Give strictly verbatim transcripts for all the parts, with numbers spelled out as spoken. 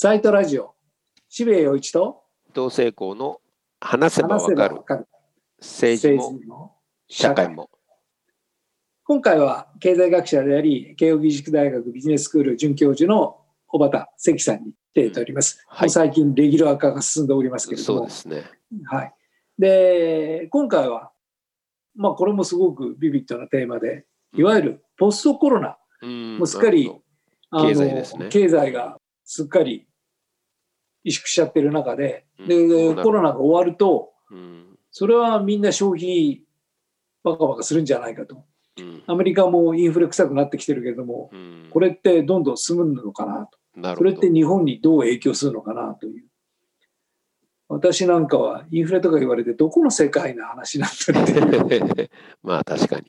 サイトラジオ渋谷陽一と伊藤聖光の話せばわかる政治も社会も。今回は経済学者であり慶應義塾大学ビジネススクール准教授の小畑関さんに来ていただいております、はい、最近レギュラー化が進んでおりますけれども、そうですね、はい、で今回は、まあ、これもすごくビビッドなテーマで、いわゆるポストコロナ、うん、もうすっかり経済ですね、経済がすっかり萎縮しちゃってる中で、うん、でコロナが終わると、うん、それはみんな消費バカバカするんじゃないかと、うん、アメリカもインフレ臭くなってきてるけれども、うん、これってどんどん進むのかなと、なるほど、それって日本にどう影響するのかなという。私なんかはインフレとか言われてどこの世界の話なんだってまあ確かに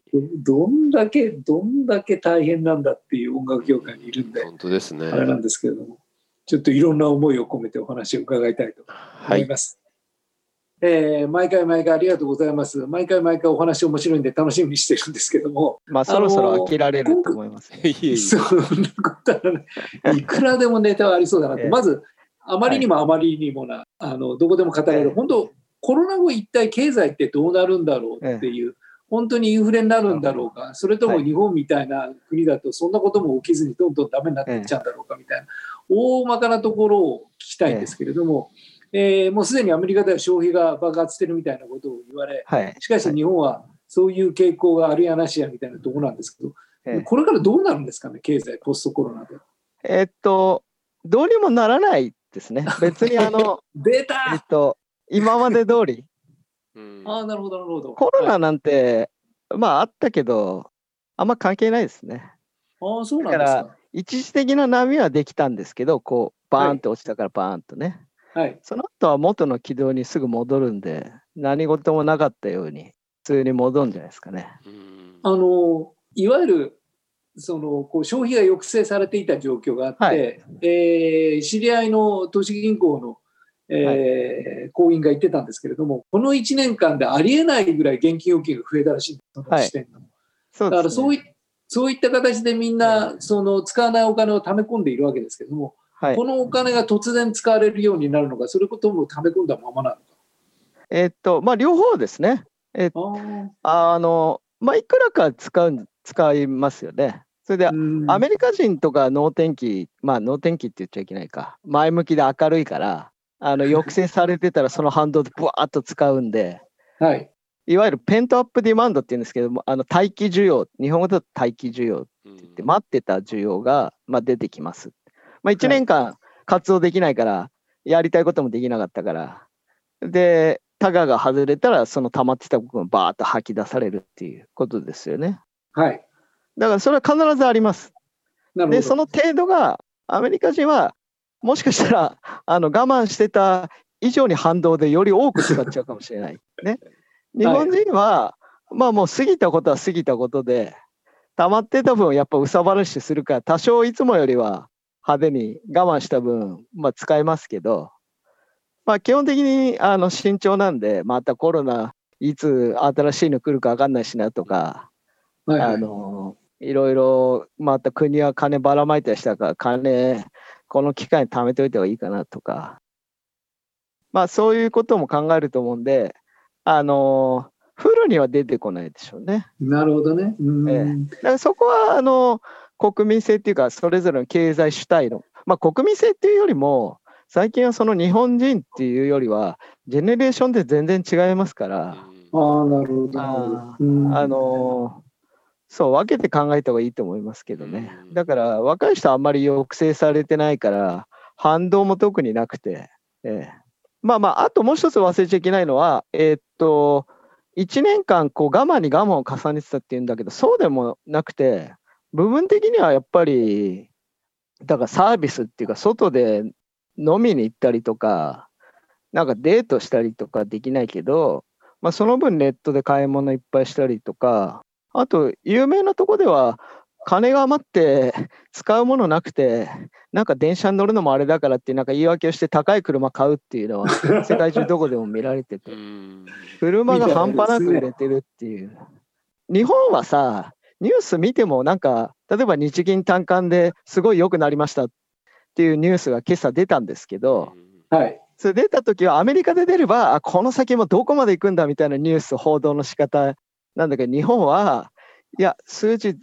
どんだけどんだけ大変なんだっていう音楽業界にいるんで、本当ですね、あれなんですけれども、ちょっといろんな思いを込めてお話を伺いたいと思います、はい、えー、毎回毎回ありがとうございます。毎回毎回お話面白いんで楽しみにしてるんですけども、まあそろそろ飽きられると思います。そんなことはないいくらでもネタはありそうだなって、えー、まずあまりにもあまりにもな、はい、あのどこでも語れる、本当コロナ後一体経済ってどうなるんだろうっていう、ええ、本当にインフレになるんだろうか、それとも日本みたいな国だとそんなことも起きずにどんどんダメになっていっちゃうんだろうかみたいな、ええ、大まかなところを聞きたいんですけれども、えええー、もうすでにアメリカでは消費が爆発してるみたいなことを言われ、はい、しかし日本はそういう傾向があるやなしやみたいなところなんですけど、ええ、これからどうなるんですかね、経済ポストコロナで。えー、っとどうにもならないですね、別にあの出た、えっと、今まで通りあ、なるほどなるほど、コロナなんて、はい、まああったけどあんま関係ないですね。あ、そうなんですか。だから一時的な波はできたんですけど、こうバーンと落ちたからバーンとね、はい、その後は元の軌道にすぐ戻るんで、何事もなかったように普通に戻るんじゃないですかね。あのいわゆるそのこう消費が抑制されていた状況があって、はい、えー、知り合いの都市銀行の、えー、行員が言ってたんですけれども、このいちねんかんでありえないぐらい現金預金が増えたらしいんです、その時点の、はい、そうですね、だからそうい、そういった形でみんなその使わないお金を溜め込んでいるわけですけれども、はい、このお金が突然使われるようになるのか、それとも溜め込んだままなのか。えーっとまあ、両方ですね、えーっとああのまあ、いくらか使う使いますよね。それでアメリカ人とか能天気、まあ能天気って言っちゃいけないか、前向きで明るいから、あの抑制されてたらその反動でブワーッと使うんで、はい、いわゆるペントアップディマンドっていうんですけども、あの待機需要、日本語だと待機需要って言って待ってた需要が、まあ、出てきます、まあ、いちねんかん活動できないから、はい、やりたいこともできなかったから、でタガが外れたらその溜まってた部分がバーッと吐き出されるっていうことですよね。はい、だからそれは必ずあります。で、その程度がアメリカ人はもしかしたらあの我慢してた以上に反動でより多く使っちゃうかもしれない、ね、日本人は、はい、まあもう過ぎたことは過ぎたことで、溜まってた分やっぱうさばらしするから、多少いつもよりは派手に我慢した分、まあ、使えますけど、まあ、基本的にあの慎重なんで、またコロナいつ新しいの来るか分かんないしなとか、はいはい、あのいろいろまた国は金ばらまいたりしたから金この機会に貯めておいた方がいいかなとか、まあそういうことも考えると思うんで、あのフルには出てこないでしょうね。なるほどね、うん、ええ、だからそこはあの国民性っていうか、それぞれの経済主体の、まあ、国民性っていうよりも最近はその日本人っていうよりはジェネレーションで全然違いますから、ああなるほど、あのそう分けて考えた方がいいと思いますけどね。だから若い人はあんまり抑制されてないから反動も特になくて、ええ、まあまああともう一つ忘れちゃいけないのは、えー、っといちねんかんこう我慢に我慢を重ねてたっていうんだけど、そうでもなくて、部分的にはやっぱりだからサービスっていうか、外で飲みに行ったりとかなんかデートしたりとかできないけど、まあ、その分ネットで買い物いっぱいしたりとか、あと有名なとこでは金が余って使うものなくて、なんか電車に乗るのもあれだからってなんか言い訳をして高い車買うっていうのは世界中どこでも見られてて車が半端なく売れてるっていう。日本はさニュース見てもなんか例えば日銀短観ですごい良くなりましたっっていうニュースが今朝出たんですけど、はい、それ出た時はアメリカで出ればあこの先もどこまで行くんだみたいなニュース報道の仕方なんだけど、日本はいや数字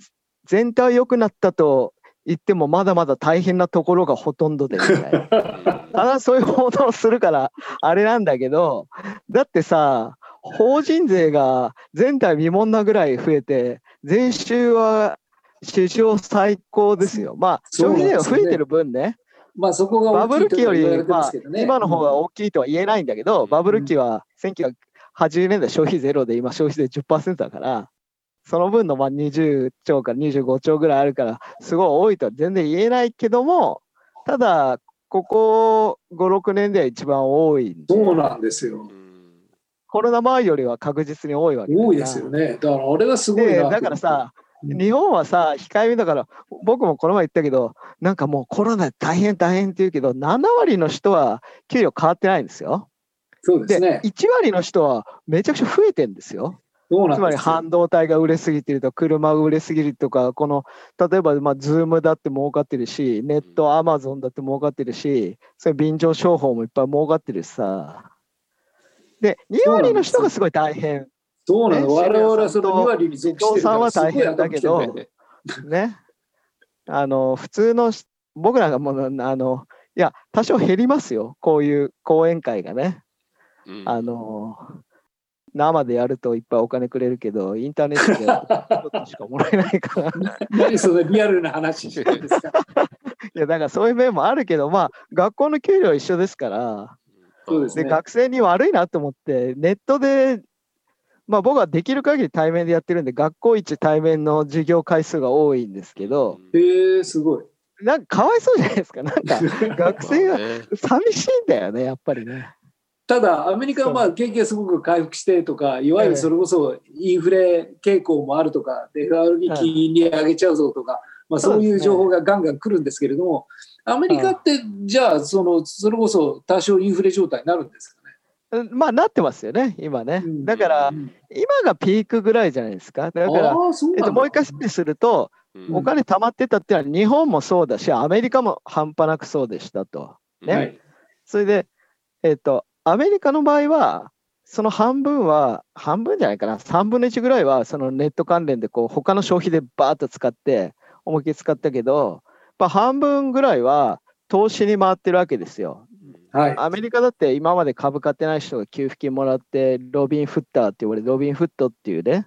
全体良くなったと言ってもまだまだ大変なところがほとんどでみたいなただそういう報道をするからあれなんだけど、だってさ法人税が前代未聞なぐらい増えて税収は史上最高ですよ。まあ消費税が増えてる分ね、まあ、そこがバブル期より、まあ、今の方が大きいとは言えないんだけど、うん、バブル期はせんきゅうひゃくはちじゅうねんだい消費ゼロで今消費税 じゅっパーセント だから、その分のまあにじゅうちょうからにじゅうごちょうぐらいあるからすごい多いとは全然言えないけども、ただここごろくねんでは一番多いんで。そうなんですよ。コロナ前よりは確実に多いわけだから。多いですよね。だからあれがすごいな。だからさ、うん、日本はさ控えめだから、僕もこの前言ったけど、なんかもうコロナ大変大変って言うけどななわりの人は給料変わってないんですよ。そうですね。でいちわりの人はめちゃくちゃ増えてるんですよ。そうなんですよ。つまり半導体が売れすぎてると車が売れすぎるとか、この例えばまあ Zoom だって儲かってるし、ネット Amazon だって儲かってるし、それ便乗商法もいっぱい儲かってるしさ。でにわりの人がすごい大変。そうなの、ね、我々はそのにわりに属してるからすごい頭きてるんだけど、ね、あの普通の僕らがもうあのいや多少減りますよ、こういう講演会がね、うん、あの生でやるといっぱいお金くれるけどインターネットでちょっとしかもらえないから何そのリアルな話してるんですかいやだからそういう面もあるけど、まあ学校の給料一緒ですから。そうですね。で学生に悪いなと思ってネットで、まあ、僕はできる限り対面でやってるんで学校一対面の授業回数が多いんですけど、へーすごい、なんかかわいそうじゃないですか。なんか学生が寂しいんだよねやっぱりねただアメリカはまあ景気がすごく回復してとか、いわゆるそれこそインフレ傾向もあるとか、ええ、エフアールビー 金利上げちゃうぞとか、はい、まあ、そういう情報がガンガン来るんですけれども、アメリカってじゃあ そのそれこそ多少インフレ状態になるんですかね。まあなってますよね今ね。だから今がピークぐらいじゃないですか。だからえっともう一回整理すると、お金貯まってたっていうのは日本もそうだしアメリカも半端なくそうでしたと、ね、はい、それでえっとアメリカの場合はその半分は半分じゃないかなさんぶんのいちぐらいはそのネット関連でこう他の消費でバーッと使って思いっきり使ったけど、やっぱ半分ぐらいは投資に回ってるわけですよ、はい、アメリカだって今まで株買ってない人が給付金もらってロビンフッターって言われるロビンフットっていうね、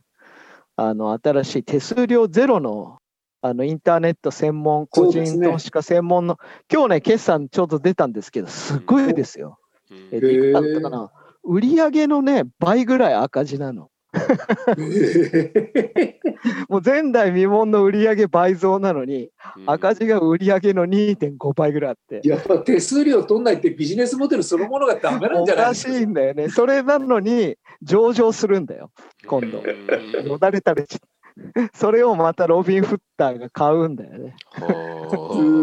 あの新しい手数料ゼロ の, あのインターネット専門個人投資家専門の、ね、今日ね決算ちょうど出たんですけどすごいですよ、えー、いくらだったかな、売上のね倍ぐらい赤字なのもう前代未聞の売上倍増なのに赤字が売上の にてんごばいぐらいあって、うん、やっぱ手数料取んないってビジネスモデルそのものがダメなんじゃないですか。おかしいんだよね。それなのに上場するんだよ今度よだれたれちゃうそれをまたロビンフッターが買うんだよねす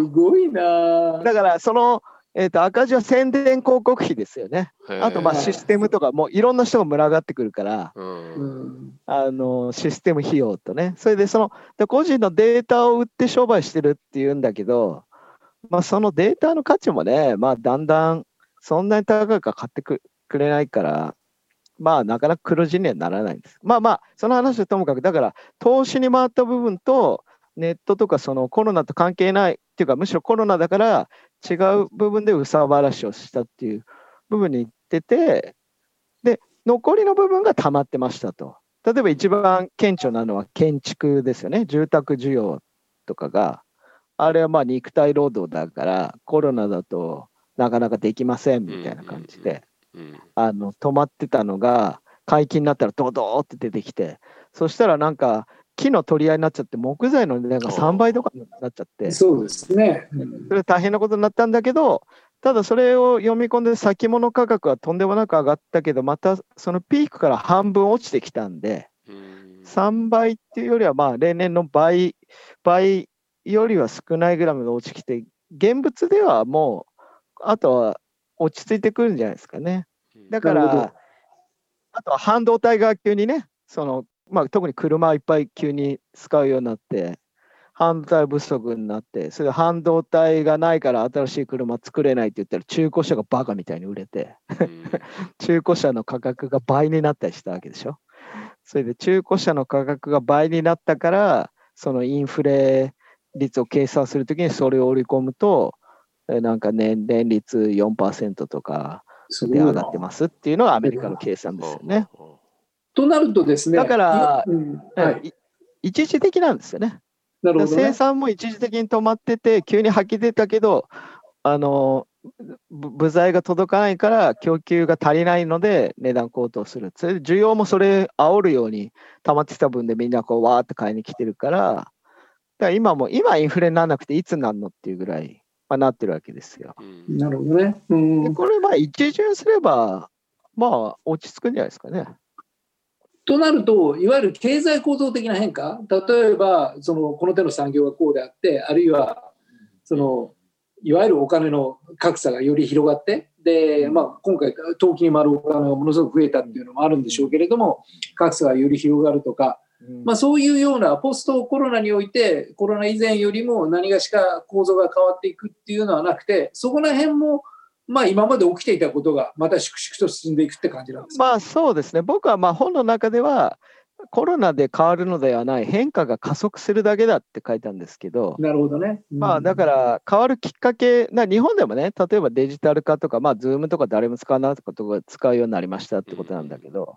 ごいな。だからそのえー、と赤字は宣伝広告費ですよね。あとまあシステムとかもういろんな人が群がってくるから、うん、あのシステム費用とね、それでそので個人のデータを売って商売してるっていうんだけど、まあ、そのデータの価値もね、まあ、だんだんそんなに高くは買って く, くれないから、まあ、なかなか黒字にはならないんです。まあまあその話はともかく、だから投資に回った部分とネットとかそのコロナと関係ないっていうか、むしろコロナだから違う部分で憂さ晴らしをしたっていう部分に行ってて、で残りの部分が溜まってましたと。例えば一番顕著なのは建築ですよね。住宅需要とかがあれはまあ肉体労働だからコロナだとなかなかできませんみたいな感じで、あの止まってたのが解禁になったらドドーって出てきて、そしたらなんか木の取り合いになっちゃって木材の値段がさんばいとかになっちゃって、そうですね、うん、それ大変なことになったんだけど、ただそれを読み込んで先物価格はとんでもなく上がったけど、またそのピークから半分落ちてきたんで、うん、さんばいっていうよりはまあ例年の倍倍よりは少ないぐらいまで落ちてきて、現物ではもうあとは落ち着いてくるんじゃないですかね。だからあとは半導体が急にね、そのまあ、特に車いっぱい急に使うようになって半導体不足になって、それ半導体がないから新しい車作れないって言ったら中古車がバカみたいに売れて、中古車の価格が倍になったりしたわけでしょ。それで中古車の価格が倍になったから、そのインフレ率を計算するときにそれを織り込むと、なんか年年率 よんパーセント とかで上がってますっていうのがアメリカの計算ですよね。となるとですね、だから、うんはい、一時的なんですよね。なるほどね。生産も一時的に止まってて急に吐き出たけど、あの部材が届かないから供給が足りないので値段高騰する。それで需要もそれ煽るように溜まってきた分でみんなこうわーって買いに来てるから、だから今も今インフレにならなくていつなんのっていうぐらい、まあ、なってるわけですよ。なるほどね。うんでこれまあ一巡すればまあ落ち着くんじゃないですかね。となるといわゆる経済構造的な変化、例えばそのこの手の産業がこうであって、あるいはそのいわゆるお金の格差がより広がってで、まあ、今回投機に回るお金がものすごく増えたっていうのもあるんでしょうけれども、格差がより広がるとか、まあ、そういうようなポストコロナにおいてコロナ以前よりも何がしか構造が変わっていくっていうのはなくて、そこら辺もまあ、今まで起きていたことがまた粛々と進んでいくって感じなんですか。まあそうですね。僕はまあ本の中ではコロナで変わるのではない、変化が加速するだけだって書いたんですけど。なるほどね。うん、まあだから変わるきっかけな、日本でもね、例えばデジタル化とか、まあ Zoom とか誰も使わないとかとか使うようになりましたってことなんだけど、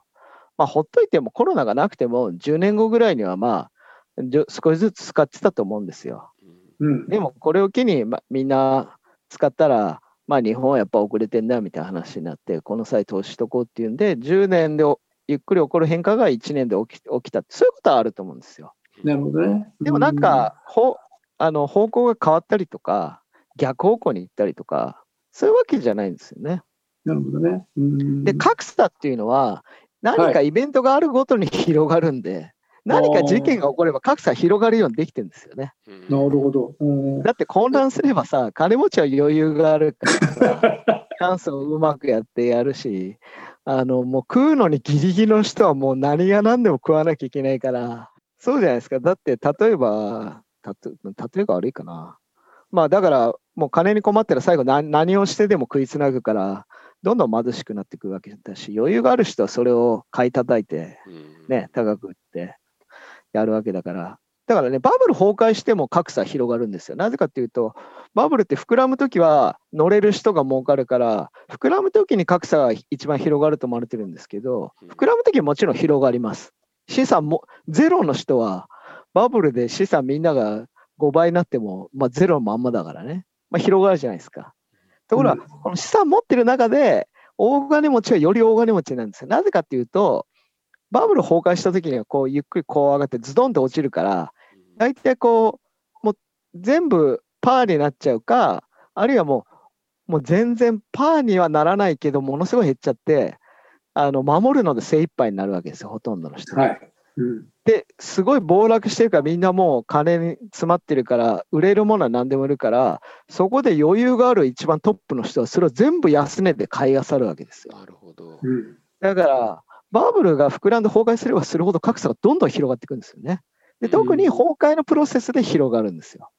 まあほっといてもコロナがなくてもじゅうねんごぐらいにはまあ少しずつ使ってたと思うんですよ。うん、でもこれを機に、ま、みんな使ったらまあ、日本はやっぱ遅れてんだみたいな話になって、この際投資しとこうっていうんで、じゅうねんでゆっくり起こる変化がいちねんで起き、起きたって、そういうことはあると思うんですよ。なるほどね。でもなんか、ほあの方向が変わったりとか、逆方向に行ったりとか、そういうわけじゃないんですよね。なるほどね。うんで、格差っていうのは、何かイベントがあるごとに広がるんで、はい、何か事件が起これば格差広がるようにできてるんですよね。なるほど。うんだって混乱すればさ、金持ちは余裕があるからさチャンスをうまくやってやるし、あのもう食うのにギリギリの人はもう何が何でも食わなきゃいけないから、そうじゃないですか。だって例えばたと例えば悪いかな、まあだからもう金に困ったら最後 何, 何をしてでも食いつなぐからどんどん貧しくなっていくわけだし、余裕がある人はそれを買い叩いてね高く売ってやるわけだから、だからね、バブル崩壊しても格差広がるんですよ。なぜかっていうと、バブルって膨らむときは乗れる人が儲かるから、膨らむときに格差が一番広がると思われてるんですけど、膨らむときはもちろん広がります。資産も、ゼロの人は、バブルで資産みんながごばいになっても、まあ、ゼロのまんまだからね、まあ、広がるじゃないですか。ところが、この資産持ってる中で、大金持ちはより大金持ちなんですよ。なぜかっていうと、バブル崩壊したときにはこうゆっくりこう上がってズドンと落ちるから、大体こうもう全部パーになっちゃうか、あるいはもうもう全然パーにはならないけどものすごい減っちゃって、あの守るので精一杯になるわけですよ、ほとんどの人は。はいうん、ですごい暴落してるから、みんなもう金に詰まってるから売れるものは何でも売るから、そこで余裕がある一番トップの人はそれを全部安値で買いあさるわけですよ。なるほど。うん、だからバブルが膨らんで崩壊すればするほど格差がどんどん広がっていくんですよね。で、特に崩壊のプロセスで広がるんですよ。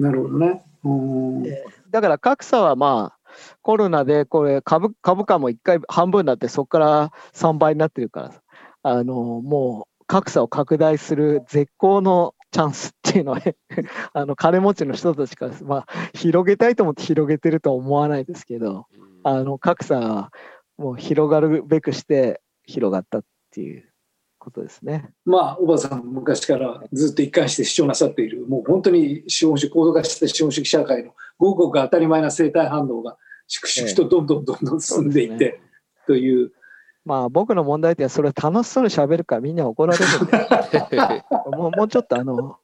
なるほどね。うんだから格差はまあコロナでこれ 株, 株価もいっかい半分になってそこからさんばいになってるから、あのもう格差を拡大する絶好のチャンスっていうのはあの金持ちの人たちから、まあ、広げたいと思って広げてるとは思わないですけど、あの格差はもう広がるべくして広がったっていうことですね。まあ小葉さん昔からずっと一貫して主張なさっている、もう本当に資本主義、高度化した資本主義社会のごくごく当たり前な生態反応が粛々とどんどんどんどん進んでいって、ええね、というまあ僕の問題点はそれを楽しそうに喋るからみんな怒られるのでもう、もうちょっとあの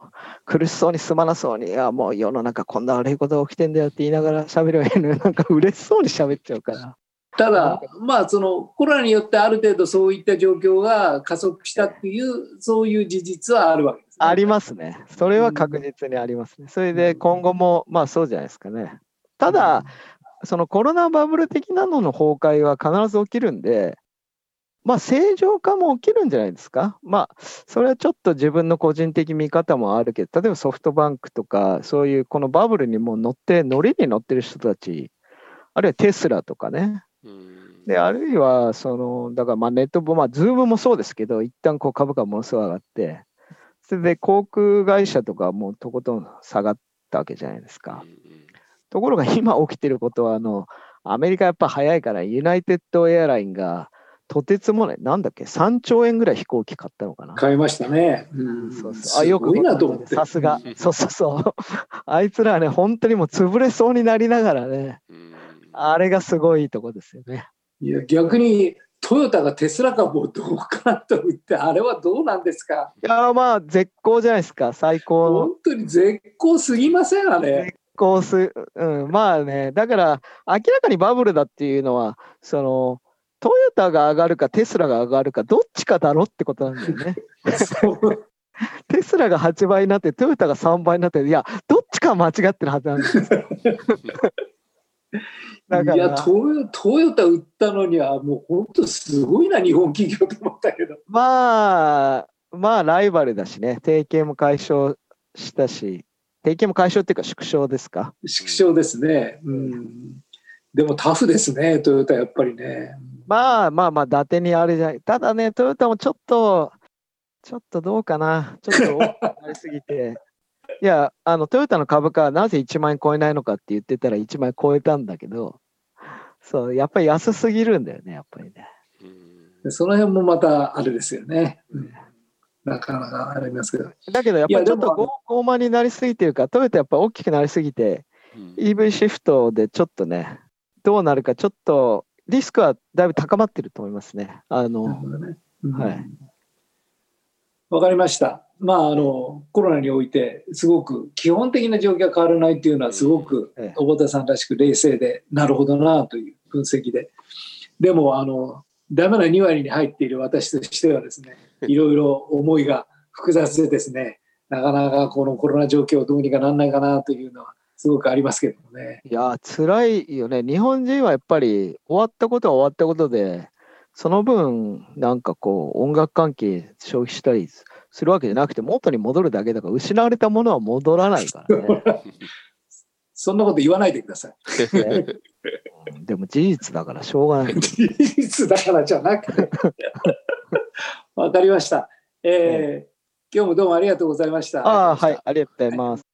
苦しそうにすまなそうに、いやもう世の中こんな悪いことが起きてんだよって言いながら喋ればいいのに、なんか嬉しそうに喋っちゃうから。ただ、まあ、そのコロナによってある程度そういった状況が加速したっていうそういう事実はあるわけですね。ありますね。それは確実にありますね。それで今後もまあそうじゃないですかね。ただそのコロナバブル的なのの崩壊は必ず起きるんで、まあ、正常化も起きるんじゃないですか。まあ、それはちょっと自分の個人的見方もあるけど、例えばソフトバンクとか、そういうこのバブルにも乗って、乗りに乗ってる人たち、あるいはテスラとかね、うんであるいはその、だからまあネットも、まあ、ズームもそうですけど、一旦こう株価がものすごい上がって、それで航空会社とかもうとことん下がったわけじゃないですか。うんところが今起きてることは、あの、アメリカやっぱ早いから、ユナイテッドエアラインが、とてつもない、なんだっけ、さんちょうえんぐらい飛行機買ったのかな。買いましたね。うん、そうそう。あ、よくさすが。そうそうそう。あいつらはね、本当にもう潰れそうになりながらね、あれがすごいとこですよね。いや、逆にトヨタがテスラ株をどうかと言って、あれはどうなんですか。いや、まあ、絶好じゃないですか、最高の。本当に絶好すぎません、あれ。こうすうん、まあね、だから明らかにバブルだっていうのは、そのトヨタが上がるかテスラが上がるかどっちかだろってことなんだよね。テスラがはちばいになってトヨタがさんばいになって、いやどっちか間違ってるはずなんですよ。だからいやトヨ、トヨタ売ったのにはもう本当すごいな日本企業と思ったけど、まあまあライバルだしね、提携も解消したし。提携も解消っていうか縮小ですか。縮小ですね、うん、でもタフですねトヨタやっぱりね。まあまあまあ伊達にあれじゃない。ただねトヨタもちょっとちょっとどうかな、ちょっと大きくなりすぎていやあのトヨタの株価はなぜいちまんえん超えないのかって言ってたらいちまんえん超えたんだけど、そうやっぱり安すぎるんだよねやっぱりね。その辺もまたあれですよね、うん、なかなかありますけど。だけどやっぱりちょっと傲慢になりすぎてるか、トヨタやっぱ大きくなりすぎて、うん、イーブイ シフトでちょっとねどうなるか、ちょっとリスクはだいぶ高まってると思いますね。あの、なるほどね、うん、はい、わかりました。まああのコロナにおいてすごく基本的な状況が変わらないっていうのはすごく小畑さんらしく冷静で、なるほどなという分析で、でもあのダメなに割に入っている私としてはですね、いろいろ思いが複雑でですね、なかなかこのコロナ状況どうにかなんないかなというのはすごくありますけどもね。いや辛いよね。日本人はやっぱり終わったことは終わったことで、その分なんかこう音楽関係消費したりするわけじゃなくて元に戻るだけだから、失われたものは戻らないからね。そんなこと言わないでください。でも事実だからしょうがない。事実だからじゃなくて。わかりました、えーえー、今日もどうもありがとうございました。あ、はい、ありがとうございます。